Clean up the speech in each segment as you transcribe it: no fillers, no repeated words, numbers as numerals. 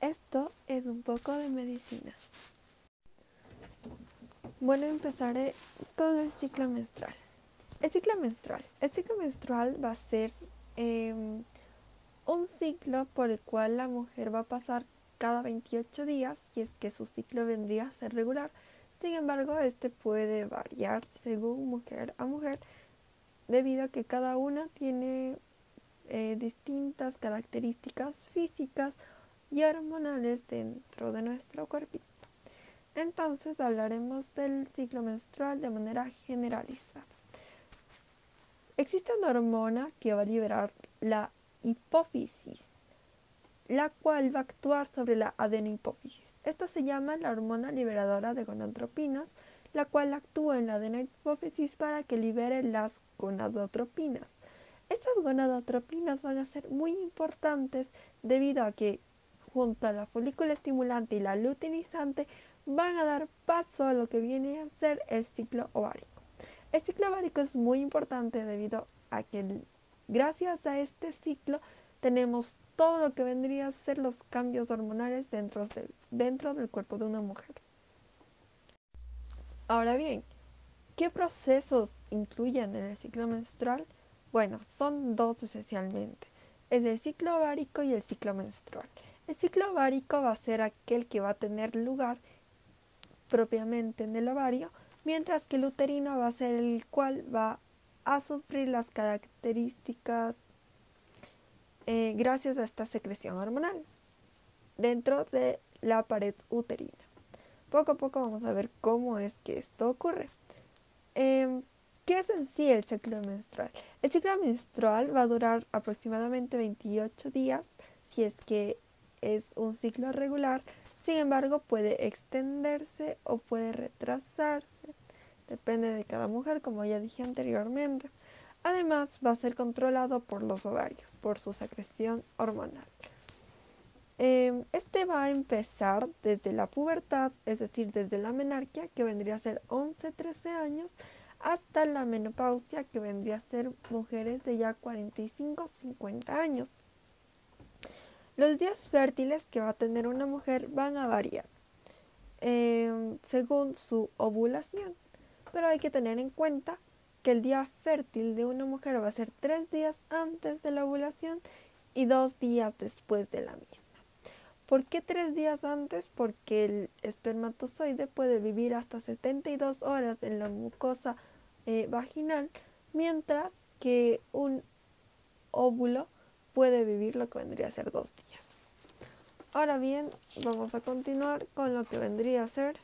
Esto es un poco de medicina. Bueno, empezaré con el ciclo menstrual. El ciclo menstrual va a ser un ciclo por el cual la mujer va a pasar cada 28 días, y es que su ciclo vendría a ser regular. Sin embargo, este puede variar según mujer a mujer, debido a que cada una tiene distintas características físicas y hormonales dentro de nuestro cuerpito. Entonces hablaremos del ciclo menstrual de manera generalizada. Existe una hormona que va a liberar la hipófisis, la cual va a actuar sobre la adenohipófisis. Esta se llama la hormona liberadora de gonadotropinas, la cual actúa en la adenohipófisis para que libere las gonadotropinas. Estas gonadotropinas van a ser muy importantes debido a que junto a la folícula estimulante y la luteinizante van a dar paso a lo que viene a ser el ciclo ovárico. El ciclo ovárico es muy importante debido a que gracias a este ciclo tenemos todo lo que vendría a ser los cambios hormonales dentro del cuerpo de una mujer. Ahora bien, ¿qué procesos incluyen en el ciclo menstrual? Bueno, son dos esencialmente, es el ciclo ovárico y el ciclo menstrual. El ciclo ovárico va a ser aquel que va a tener lugar propiamente en el ovario, mientras que el uterino va a ser el cual va a sufrir las características gracias a esta secreción hormonal dentro de la pared uterina. Poco a poco vamos a ver cómo es que esto ocurre. ¿Qué es en sí el ciclo menstrual? El ciclo menstrual va a durar aproximadamente 28 días, si es que es un ciclo regular. Sin embargo, puede extenderse o puede retrasarse, depende de cada mujer, como ya dije anteriormente. Además, va a ser controlado por los ovarios, por su secreción hormonal. Este va a empezar desde la pubertad, es decir, desde la menarquia, que vendría a ser 11-13 años, hasta la menopausia, que vendría a ser mujeres de ya 45-50 años. Los días fértiles que va a tener una mujer van a variar según su ovulación, pero hay que tener en cuenta que el día fértil de una mujer va a ser 3 días antes de la ovulación y 2 días después de la misma. ¿Por qué 3 días antes? Porque el espermatozoide puede vivir hasta 72 horas en la mucosa vaginal, mientras que un óvulo puede vivir lo que vendría a ser 2 días. Ahora bien, vamos a continuar con lo que vendría a ser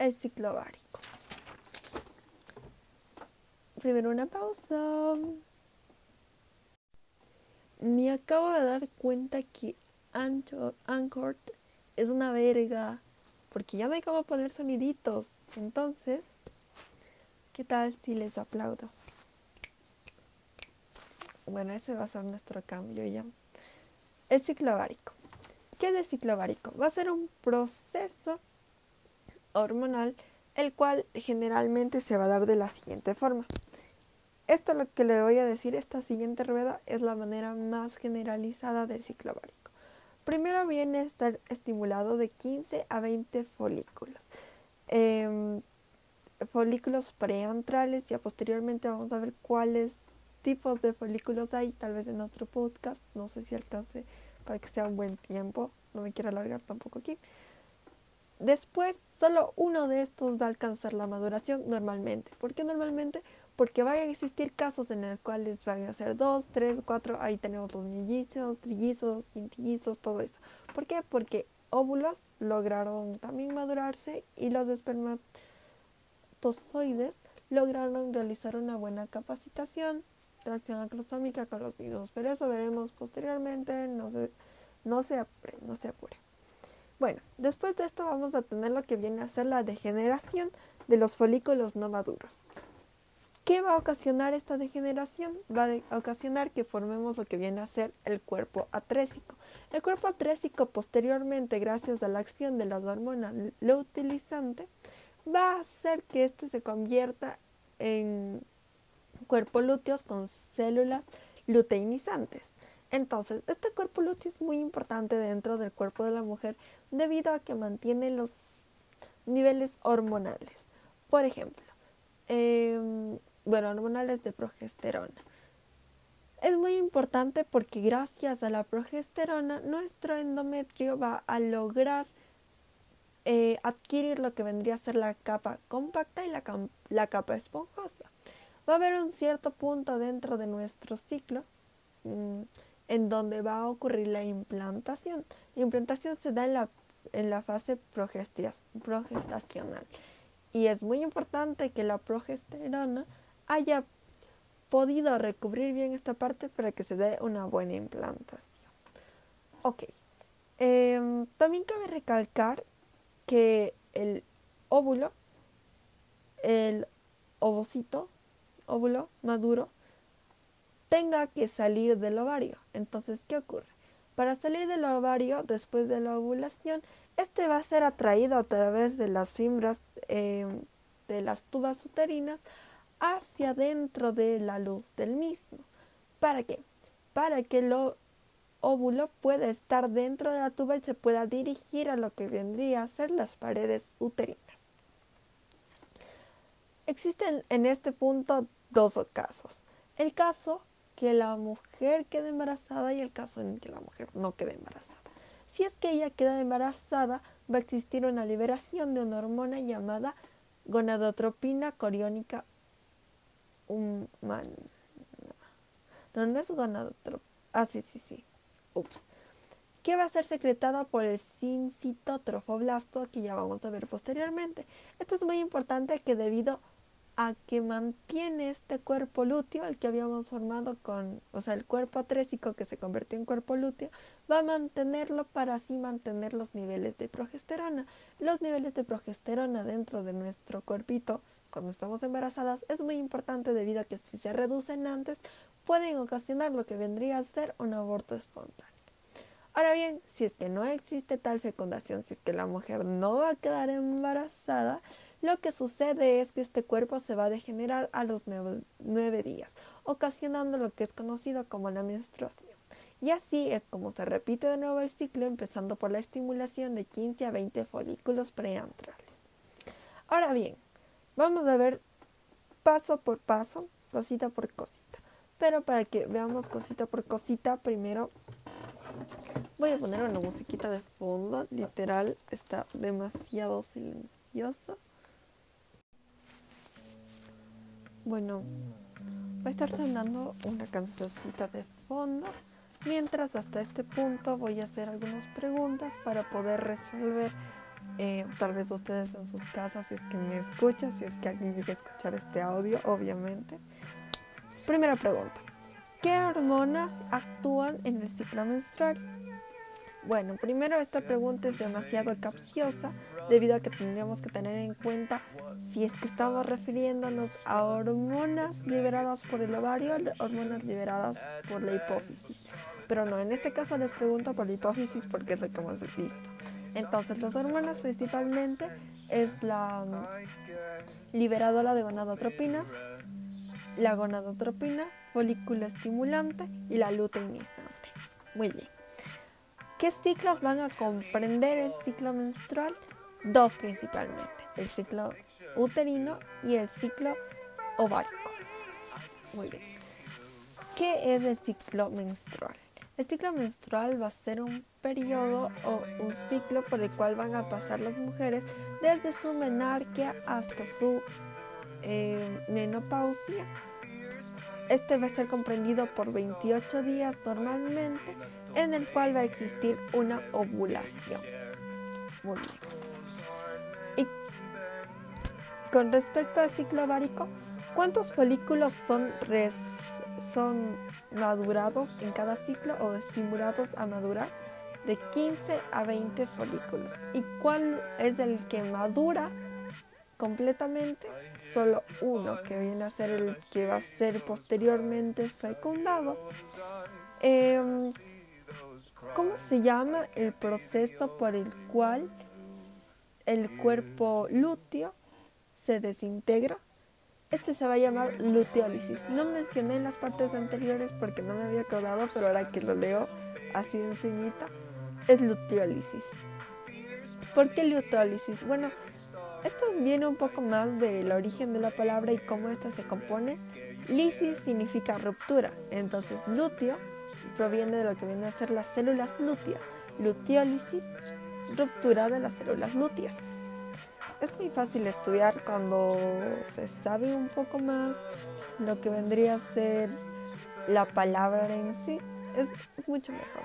el ciclo ovárico. Primero una pausa. Me acabo de dar cuenta que Anchor es una verga, porque ya no hay cómo poner soniditos. Entonces, ¿qué tal si les aplaudo? Bueno, ese va a ser nuestro cambio ya. El ciclo ovárico. ¿Qué es el ciclo ovárico? Va a ser un proceso hormonal, el cual generalmente se va a dar de la siguiente forma. Esto lo que le voy a decir, esta siguiente rueda, es la manera más generalizada del ciclo ovárico. Primero viene a estar estimulado de 15 a 20 folículos. Folículos preantrales, ya posteriormente vamos a ver cuáles tipos de folículos hay, tal vez en otro podcast, no sé si alcance para que sea un buen tiempo, no me quiero alargar tampoco aquí. Después, solo uno de estos va a alcanzar la maduración normalmente. ¿Por qué normalmente? Porque van a existir casos en los cuales van a ser 2, 3, 4, ahí tenemos los mellizos, trillizos, quintillizos, todo eso. ¿Por qué? Porque óvulos lograron también madurarse y los espermatozoides lograron realizar una buena capacitación, reacción acrosómica con los mismos. Pero eso veremos posteriormente, no se apure. Bueno, después de esto vamos a tener lo que viene a ser la degeneración de los folículos no maduros. ¿Qué va a ocasionar esta degeneración? Va a ocasionar que formemos lo que viene a ser el cuerpo atrésico. El cuerpo atrésico posteriormente, gracias a la acción de la hormona luteinizante, va a hacer que este se convierta en cuerpos lúteos con células luteinizantes. Entonces, este cuerpo lúteo es muy importante dentro del cuerpo de la mujer debido a que mantiene los niveles hormonales. Por ejemplo, hormonales de progesterona. Es muy importante porque gracias a la progesterona nuestro endometrio va a lograr adquirir lo que vendría a ser la capa compacta y la capa esponjosa. Va a haber un cierto punto dentro de nuestro ciclo en donde va a ocurrir la implantación. La implantación se da en la fase progestacional y es muy importante que la progesterona haya podido recubrir bien esta parte para que se dé una buena implantación. Ok. También cabe recalcar que el óvulo maduro, tenga que salir del ovario. Entonces, ¿qué ocurre? Para salir del ovario después de la ovulación, este va a ser atraído a través de las fibras de las tubas uterinas hacia dentro de la luz del mismo. ¿Para qué? Para que el óvulo pueda estar dentro de la tuba y se pueda dirigir a lo que vendría a ser las paredes uterinas. Existen en este punto dos casos. El caso que la mujer quede embarazada y el caso en que la mujer no quede embarazada. Si es que ella queda embarazada, va a existir una liberación de una hormona llamada gonadotropina coriónica humana. No es gonadotropina. Que va a ser secretada por el sincitotrofoblasto, que ya vamos a ver posteriormente. Esto es muy importante que debido a que mantiene este cuerpo lúteo, el que habíamos formado el cuerpo atrésico que se convirtió en cuerpo lúteo, va a mantenerlo para así mantener los niveles de progesterona. Los niveles de progesterona dentro de nuestro cuerpito, cuando estamos embarazadas, es muy importante debido a que si se reducen antes, pueden ocasionar lo que vendría a ser un aborto espontáneo. Ahora bien, si es que no existe tal fecundación, si es que la mujer no va a quedar embarazada, lo que sucede es que este cuerpo se va a degenerar a los 9 días, ocasionando lo que es conocido como la menstruación. Y así es como se repite de nuevo el ciclo, empezando por la estimulación de 15 a 20 folículos preantrales. Ahora bien, vamos a ver paso por paso, cosita por cosita. Pero para que veamos cosita por cosita, primero voy a poner una musiquita de fondo. Literal, está demasiado silencioso. Bueno, va a estar sonando una cancioncita de fondo. Mientras, hasta este punto voy a hacer algunas preguntas para poder resolver. Tal vez ustedes en sus casas, si es que me escuchan, si es que alguien llega a escuchar este audio, obviamente. Primera pregunta: ¿qué hormonas actúan en el ciclo menstrual? Bueno, primero esta pregunta es demasiado capciosa debido a que tendríamos que tener en cuenta si es que estamos refiriéndonos a hormonas liberadas por el ovario o hormonas liberadas por la hipófisis. Pero no, en este caso les pregunto por la hipófisis porque es lo que hemos visto. Entonces, las hormonas principalmente es la liberadora de gonadotropinas, la gonadotropina, folículo estimulante y la luteinizante. Muy bien. ¿Qué ciclos van a comprender el ciclo menstrual? Dos principalmente, el ciclo uterino y el ciclo ovárico. Muy bien. ¿Qué es el ciclo menstrual? El ciclo menstrual va a ser un periodo o un ciclo por el cual van a pasar las mujeres desde su menarquia hasta su menopausia. Este va a ser comprendido por 28 días normalmente, en el cual va a existir una ovulación. Muy bien. Y con respecto al ciclo ovárico, ¿cuántos folículos son madurados en cada ciclo o estimulados a madurar? De 15 a 20 folículos. ¿Y cuál es el que madura completamente? Solo uno, que viene a ser el que va a ser posteriormente fecundado. ¿Cómo se llama el proceso por el cual el cuerpo lúteo se desintegra? Este se va a llamar luteólisis. No mencioné las partes anteriores porque no me había acordado, pero ahora que lo leo así encimita, es luteólisis. ¿Por qué luteólisis? Bueno, esto viene un poco más del origen de la palabra y cómo esta se compone. Lisis significa ruptura, entonces luteo proviene de lo que vienen a ser las células lúteas. Luteólisis, ruptura de las células lúteas. Es muy fácil estudiar cuando se sabe un poco más lo que vendría a ser la palabra en sí. Es mucho mejor.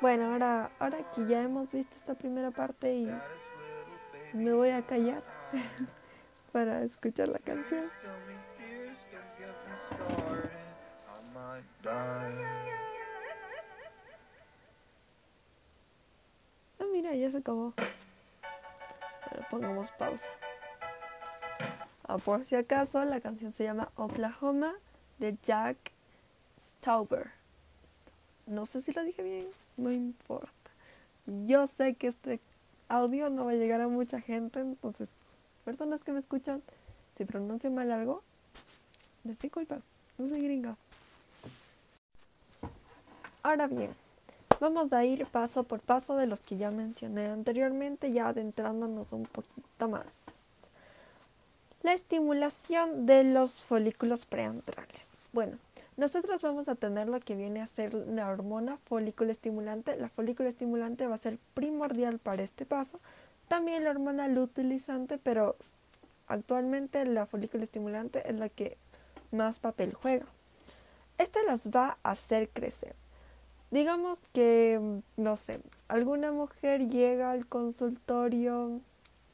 Bueno, ahora que ya hemos visto esta primera parte y me voy a callar para escuchar la canción. Ah, mira, ya se acabó. Pongamos pausa. Por si acaso, la canción se llama Oklahoma de Jack Stauber. No sé si lo dije bien, no importa. Yo sé que este audio no va a llegar a mucha gente, entonces, personas que me escuchan, si pronuncio mal algo, no es mi culpa, no soy gringa. Ahora bien, vamos a ir paso por paso de los que ya mencioné anteriormente, ya adentrándonos un poquito más. La estimulación de los folículos preantrales. Bueno, nosotros vamos a tener lo que viene a ser la hormona folículo estimulante. La folículo estimulante va a ser primordial para este paso. También la hormona luteinizante, pero actualmente la folículo estimulante es la que más papel juega. Esta las va a hacer crecer. Digamos que, no sé, alguna mujer llega al consultorio,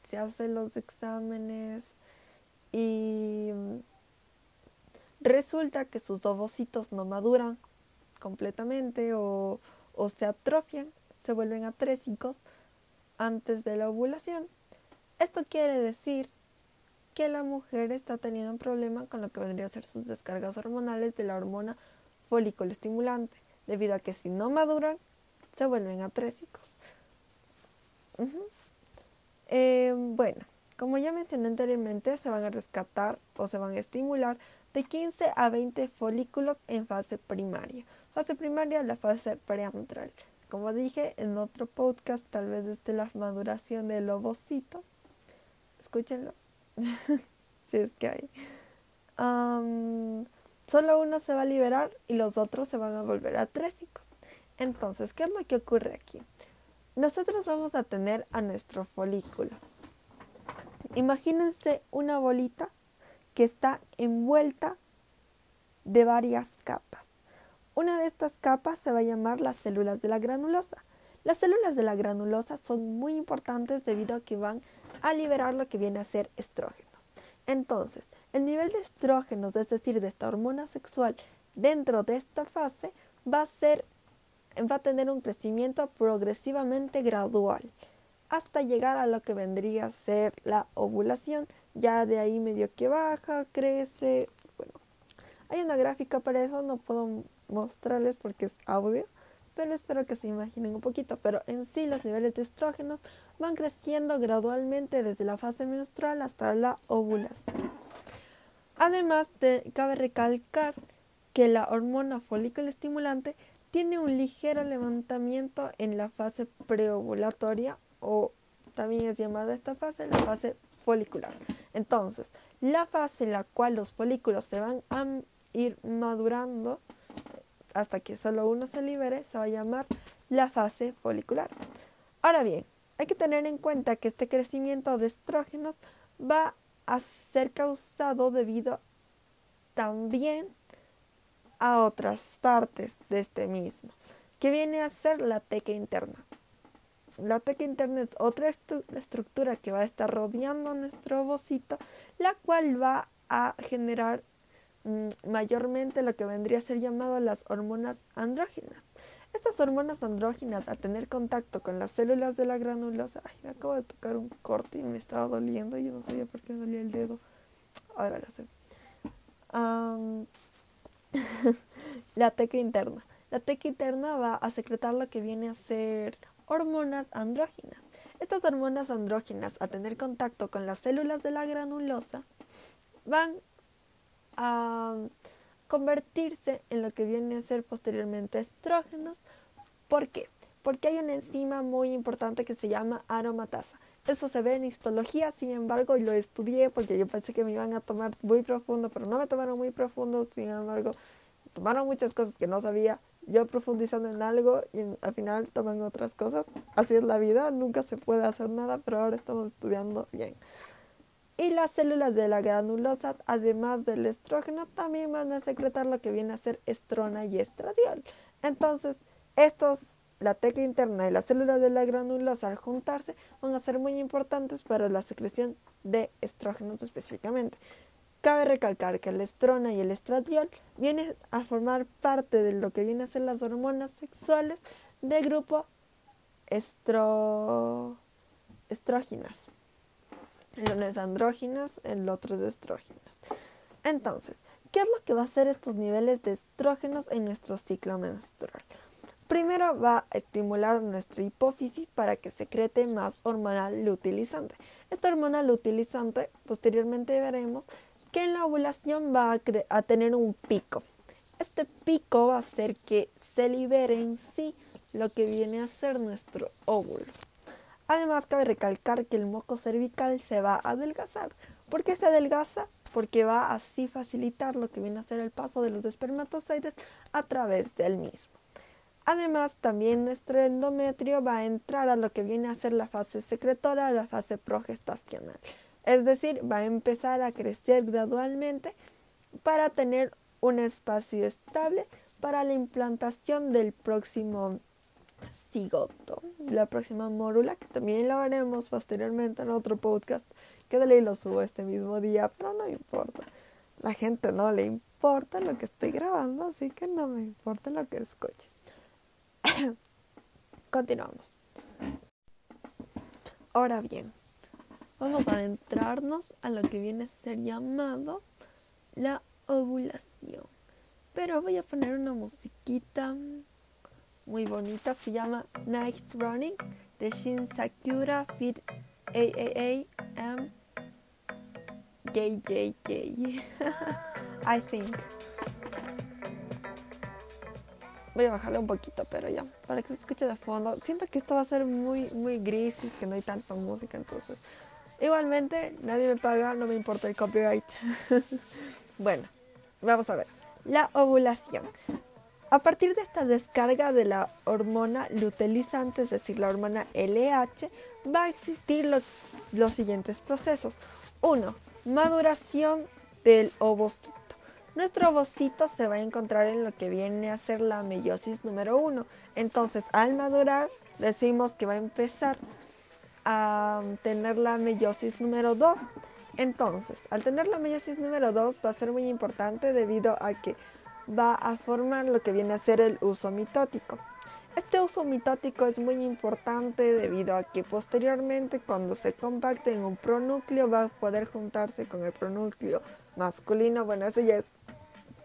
se hace los exámenes y resulta que sus ovocitos no maduran completamente o se atrofian, se vuelven atrésicos antes de la ovulación. Esto quiere decir que la mujer está teniendo un problema con lo que vendría a ser sus descargas hormonales de la hormona folículo estimulante, debido a que si no maduran, se vuelven atrésicos. Bueno, como ya mencioné anteriormente, se van a rescatar o se van a estimular de 15 a 20 folículos en fase primaria. Fase primaria, la fase preantral. Como dije en otro podcast, tal vez desde la maduración del ovocito. Escúchenlo, si es que hay. Solo uno se va a liberar y los otros se van a volver atrésicos. Entonces, ¿qué es lo que ocurre aquí? Nosotros vamos a tener a nuestro folículo. Imagínense una bolita que está envuelta de varias capas. Una de estas capas se va a llamar las células de la granulosa. Las células de la granulosa son muy importantes debido a que van a liberar lo que viene a ser estrógeno. Entonces, el nivel de estrógenos, es decir, de esta hormona sexual dentro de esta fase, va a tener un crecimiento progresivamente gradual hasta llegar a lo que vendría a ser la ovulación. Ya de ahí medio que baja, crece. Bueno, hay una gráfica para eso, no puedo mostrarles porque es audio, pero espero que se imaginen un poquito. Pero en sí, los niveles de estrógenos van creciendo gradualmente desde la fase menstrual hasta la ovulación. Además, cabe recalcar que la hormona folículo estimulante tiene un ligero levantamiento en la fase preovulatoria, o también es llamada esta fase la fase folicular. Entonces, la fase en la cual los folículos se van a ir madurando hasta que solo uno se libere, se va a llamar la fase folicular. Ahora bien, hay que tener en cuenta que este crecimiento de estrógenos va a ser causado debido también a otras partes de este mismo, que viene a ser la teca interna. La teca interna es otra estructura que va a estar rodeando nuestro ovocito, la cual va a generar mayormente lo que vendría a ser llamado las hormonas andrógenas. Estas hormonas andrógenas, al tener contacto con las células de la granulosa... Ay, me acabo de tocar un corte y me estaba doliendo. Yo no sabía por qué me dolía el dedo. Ahora lo sé. La teca interna. La teca interna va a secretar lo que viene a ser hormonas andrógenas. Estas hormonas andrógenas, al tener contacto con las células de la granulosa, van a convertirse en lo que vienen a ser posteriormente estrógenos. ¿Por qué? Porque hay una enzima muy importante que se llama aromatasa. Eso se ve en histología, sin embargo, lo estudié porque yo pensé que me iban a tomar muy profundo, pero no me tomaron muy profundo, sin embargo, tomaron muchas cosas que no sabía. Yo profundizando en algo y al final toman otras cosas. Así es la vida, nunca se puede hacer nada, pero ahora estamos estudiando bien. Y las células de la granulosa, además del estrógeno, también van a secretar lo que viene a ser estrona y estradiol. Entonces, la teca interna y las células de la granulosa al juntarse van a ser muy importantes para la secreción de estrógenos específicamente. Cabe recalcar que la estrona y el estradiol vienen a formar parte de lo que vienen a ser las hormonas sexuales del grupo estrógenas. Uno es andrógenas, el otro es estrógenas. Entonces, ¿qué es lo que va a hacer estos niveles de estrógenos en nuestro ciclo menstrual? Primero va a estimular nuestra hipófisis para que secrete más hormona luteinizante. Esta hormona luteinizante, posteriormente veremos que en la ovulación va a tener un pico. Este pico va a hacer que se libere en sí lo que viene a ser nuestro óvulo. Además, cabe recalcar que el moco cervical se va a adelgazar. ¿Por qué se adelgaza? Porque va a así facilitar lo que viene a ser el paso de los espermatozoides a través del mismo. Además, también nuestro endometrio va a entrar a lo que viene a ser la fase secretora, la fase progestacional. Es decir, va a empezar a crecer gradualmente para tener un espacio estable para la implantación del próximo cigoto, la próxima mórula, que también lo veremos posteriormente en otro podcast, que de ley lo subo este mismo día, pero no importa. La gente no le importa lo que estoy grabando, así que no me importa lo que escuche. Continuamos. Ahora bien, vamos a adentrarnos a lo que viene a ser llamado la ovulación. Pero voy a poner una musiquita muy bonita, se llama Night Running de Shin Sakura feat. AAAM I think. Voy a bajarle un poquito, pero ya, para que se escuche de fondo. Siento que esto va a ser muy, muy gris y que no hay tanta música, entonces. Igualmente, nadie me paga, no me importa el copyright. Bueno, vamos a ver. La ovulación. A partir de esta descarga de la hormona luteinizante, es decir, la hormona LH, va a existir los siguientes procesos. 1. Maduración del ovocito. Nuestro ovocito se va a encontrar en lo que viene a ser la meiosis número 1. Entonces, al madurar, decimos que va a empezar a tener la meiosis número 2. Entonces, al tener la meiosis número 2 va a ser muy importante debido a que va a formar lo que viene a ser el uso mitótico. Este uso mitótico es muy importante debido a que posteriormente, cuando se compacte en un pronúcleo, va a poder juntarse con el pronúcleo masculino. Bueno, eso ya es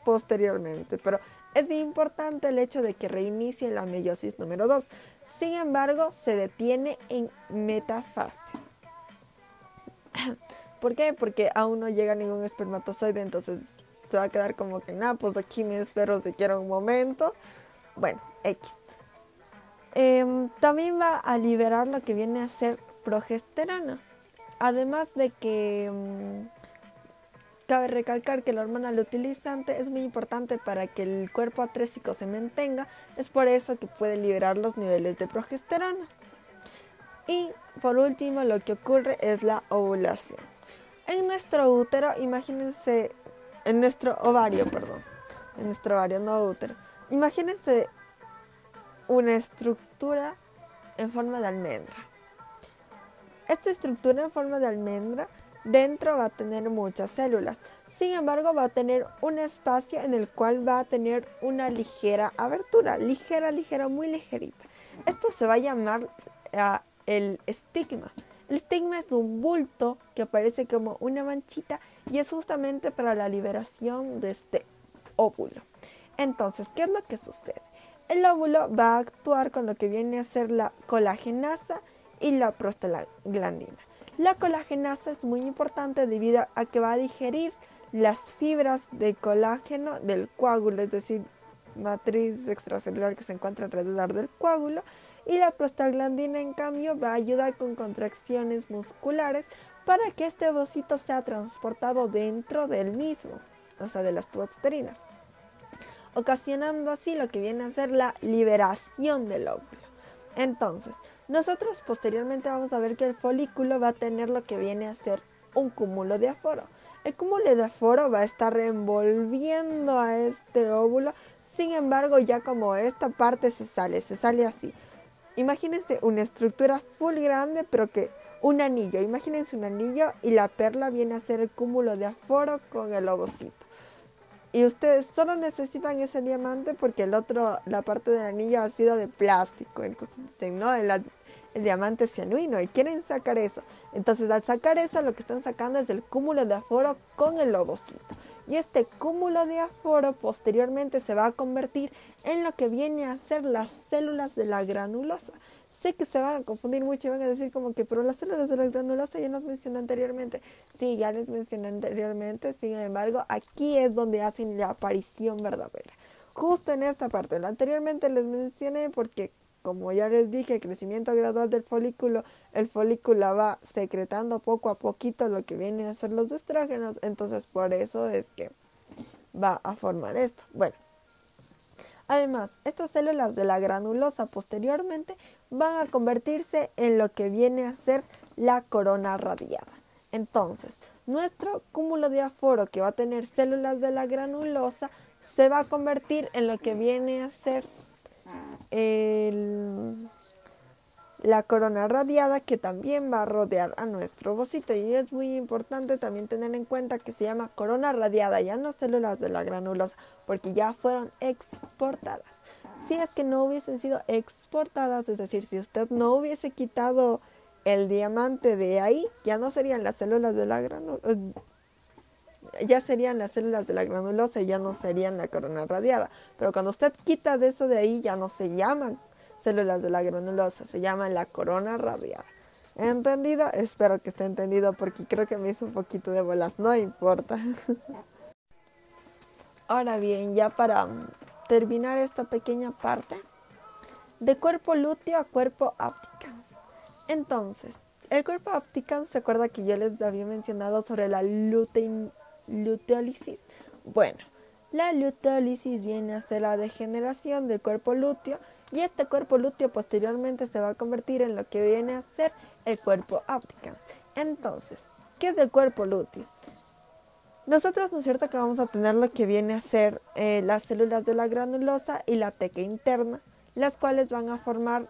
posteriormente, pero es importante el hecho de que reinicie la meiosis número 2. Sin embargo, se detiene en metafase. ¿Por qué? Porque aún no llega ningún espermatozoide, entonces se va a quedar como que nada, pues aquí me espero si quiero un momento. Bueno, X. También va a liberar lo que viene a ser progesterona. Además de que cabe recalcar que la hormona luteinizante es muy importante para que el cuerpo atrésico se mantenga. Es por eso que puede liberar los niveles de progesterona. Y por último, lo que ocurre es la ovulación. En nuestro útero, imagínense, en nuestro ovario, no útero. Imagínense una estructura en forma de almendra. Esta estructura en forma de almendra dentro va a tener muchas células, sin embargo va a tener un espacio en el cual va a tener una ligera abertura, ligera, muy ligerita. Esto se va a llamar el estigma. El estigma es un bulto que aparece como una manchita y es justamente para la liberación de este óvulo. Entonces, ¿qué es lo que sucede? El óvulo va a actuar con lo que viene a ser la colagenasa y la prostaglandina. La colagenasa es muy importante debido a que va a digerir las fibras de colágeno del coágulo, es decir, matriz extracelular que se encuentra alrededor del coágulo, y la prostaglandina, en cambio, va a ayudar con contracciones musculares para que este ovocito sea transportado dentro del mismo, o sea, de las tubaciterinas, ocasionando así lo que viene a ser la liberación del óvulo. Entonces, nosotros posteriormente vamos a ver que el folículo va a tener lo que viene a ser un cúmulo de aforo. El cúmulo de aforo va a estar envolviendo a este óvulo. Sin embargo, ya como esta parte se sale así. Imagínense una estructura full grande, pero que un anillo. Imagínense un anillo y la perla viene a ser el cúmulo de aforo con el ovocito. Y ustedes solo necesitan ese diamante porque el otro, la parte del anillo ha sido de plástico. Entonces dicen, no, el diamante es genuino y quieren sacar eso. Entonces al sacar eso lo que están sacando es el cúmulo de aforo con el ovocito. Y este cúmulo de aforo posteriormente se va a convertir en lo que viene a ser las células de la granulosa. Sé que se van a confundir mucho y van a decir como que, pero las células de la granulosa ya las mencioné anteriormente. Sí, ya les mencioné anteriormente, sin embargo, aquí es donde hacen la aparición verdadera. Justo en esta parte, anteriormente les mencioné porque, como ya les dije, el crecimiento gradual del folículo, el folículo va secretando poco a poquito lo que vienen a ser los estrógenos, entonces por eso es que va a formar esto. Bueno, además, estas células de la granulosa posteriormente van a convertirse en lo que viene a ser la corona radiada. Entonces, nuestro cúmulo de aforo que va a tener células de la granulosa se va a convertir en lo que viene a ser la corona radiada, que también va a rodear a nuestro ovocito. Y es muy importante también tener en cuenta que se llama corona radiada, ya no células de la granulosa, porque ya fueron exportadas. Si es que no hubiesen sido exportadas, es decir, si usted no hubiese quitado el diamante de ahí, ya no serían las células de la granulosa, ya serían las células de la granulosa y ya no serían la corona radiada. Pero cuando usted quita de eso de ahí, ya no se llaman células de la granulosa, se llaman la corona radiada. ¿Entendido? Espero que esté entendido porque creo que me hizo un poquito de bolas, no importa. Ahora bien, ya para terminar esta pequeña parte, de cuerpo lúteo a cuerpo apticans. Entonces, el cuerpo apticans, ¿se acuerda que yo les había mencionado sobre la luteolisis? Bueno, la luteolisis viene a ser la degeneración del cuerpo lúteo y este cuerpo lúteo posteriormente se va a convertir en lo que viene a ser el cuerpo apticans. Entonces, ¿qué es el cuerpo lúteo? Nosotros, ¿no es cierto?, que vamos a tener lo que viene a ser las células de la granulosa y la teca interna, las cuales van a formar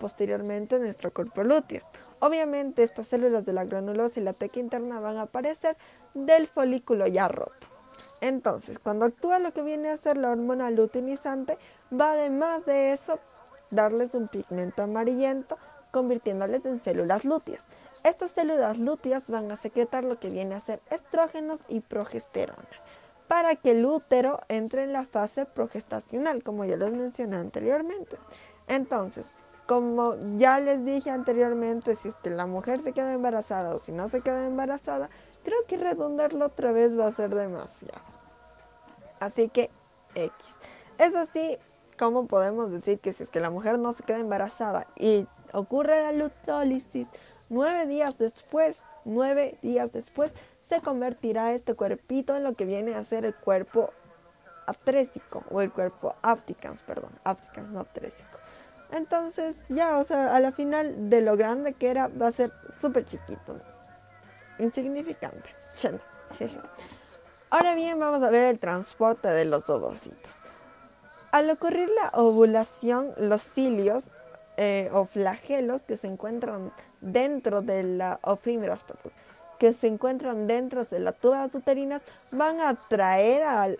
posteriormente nuestro cuerpo lúteo. Obviamente estas células de la granulosa y la teca interna van a aparecer del folículo ya roto. Entonces, cuando actúa lo que viene a ser la hormona luteinizante, va además de eso darles un pigmento amarillento, convirtiéndoles en células lúteas. Estas células lúteas van a secretar lo que viene a ser estrógenos y progesterona para que el útero entre en la fase progestacional, como ya les mencioné anteriormente. Entonces, como ya les dije anteriormente, si la mujer se queda embarazada o si no se queda embarazada, creo que redondarlo otra vez va a ser demasiado. Así que, X. Es así como podemos decir que si es que la mujer no se queda embarazada y ocurre la luteólisis, 9 días después se convertirá este cuerpito en lo que viene a ser el cuerpo aptésico o el cuerpo apticans, no aptésico. Entonces ya, o sea, a la final de lo grande que era va a ser súper chiquito, insignificante. Ahora bien, vamos a ver el transporte de los ovocitos. Al ocurrir la ovulación, los cilios o flagelos que se encuentran dentro de la efímeras, que se encuentran dentro de las tubas uterinas, van a atraer al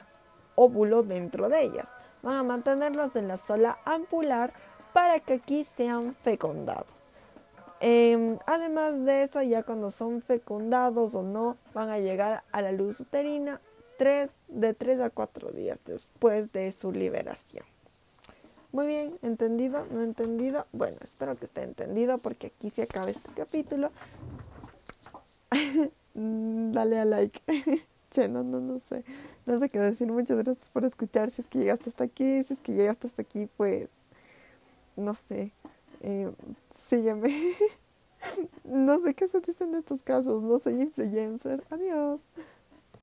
óvulo dentro de ellas, van a mantenerlos en la sola ampular para que aquí sean fecundados. Además de eso, ya cuando son fecundados o no, van a llegar a la luz uterina de 3 a 4 días después de su liberación. Muy bien, ¿entendido? ¿No entendido? Bueno, espero que esté entendido porque aquí se acaba este capítulo. Dale a like. no sé. No sé qué decir. Muchas gracias por escuchar. Si es que llegaste hasta aquí, pues, no sé. Sígueme. No sé qué se dice en estos casos. No soy influencer. Adiós.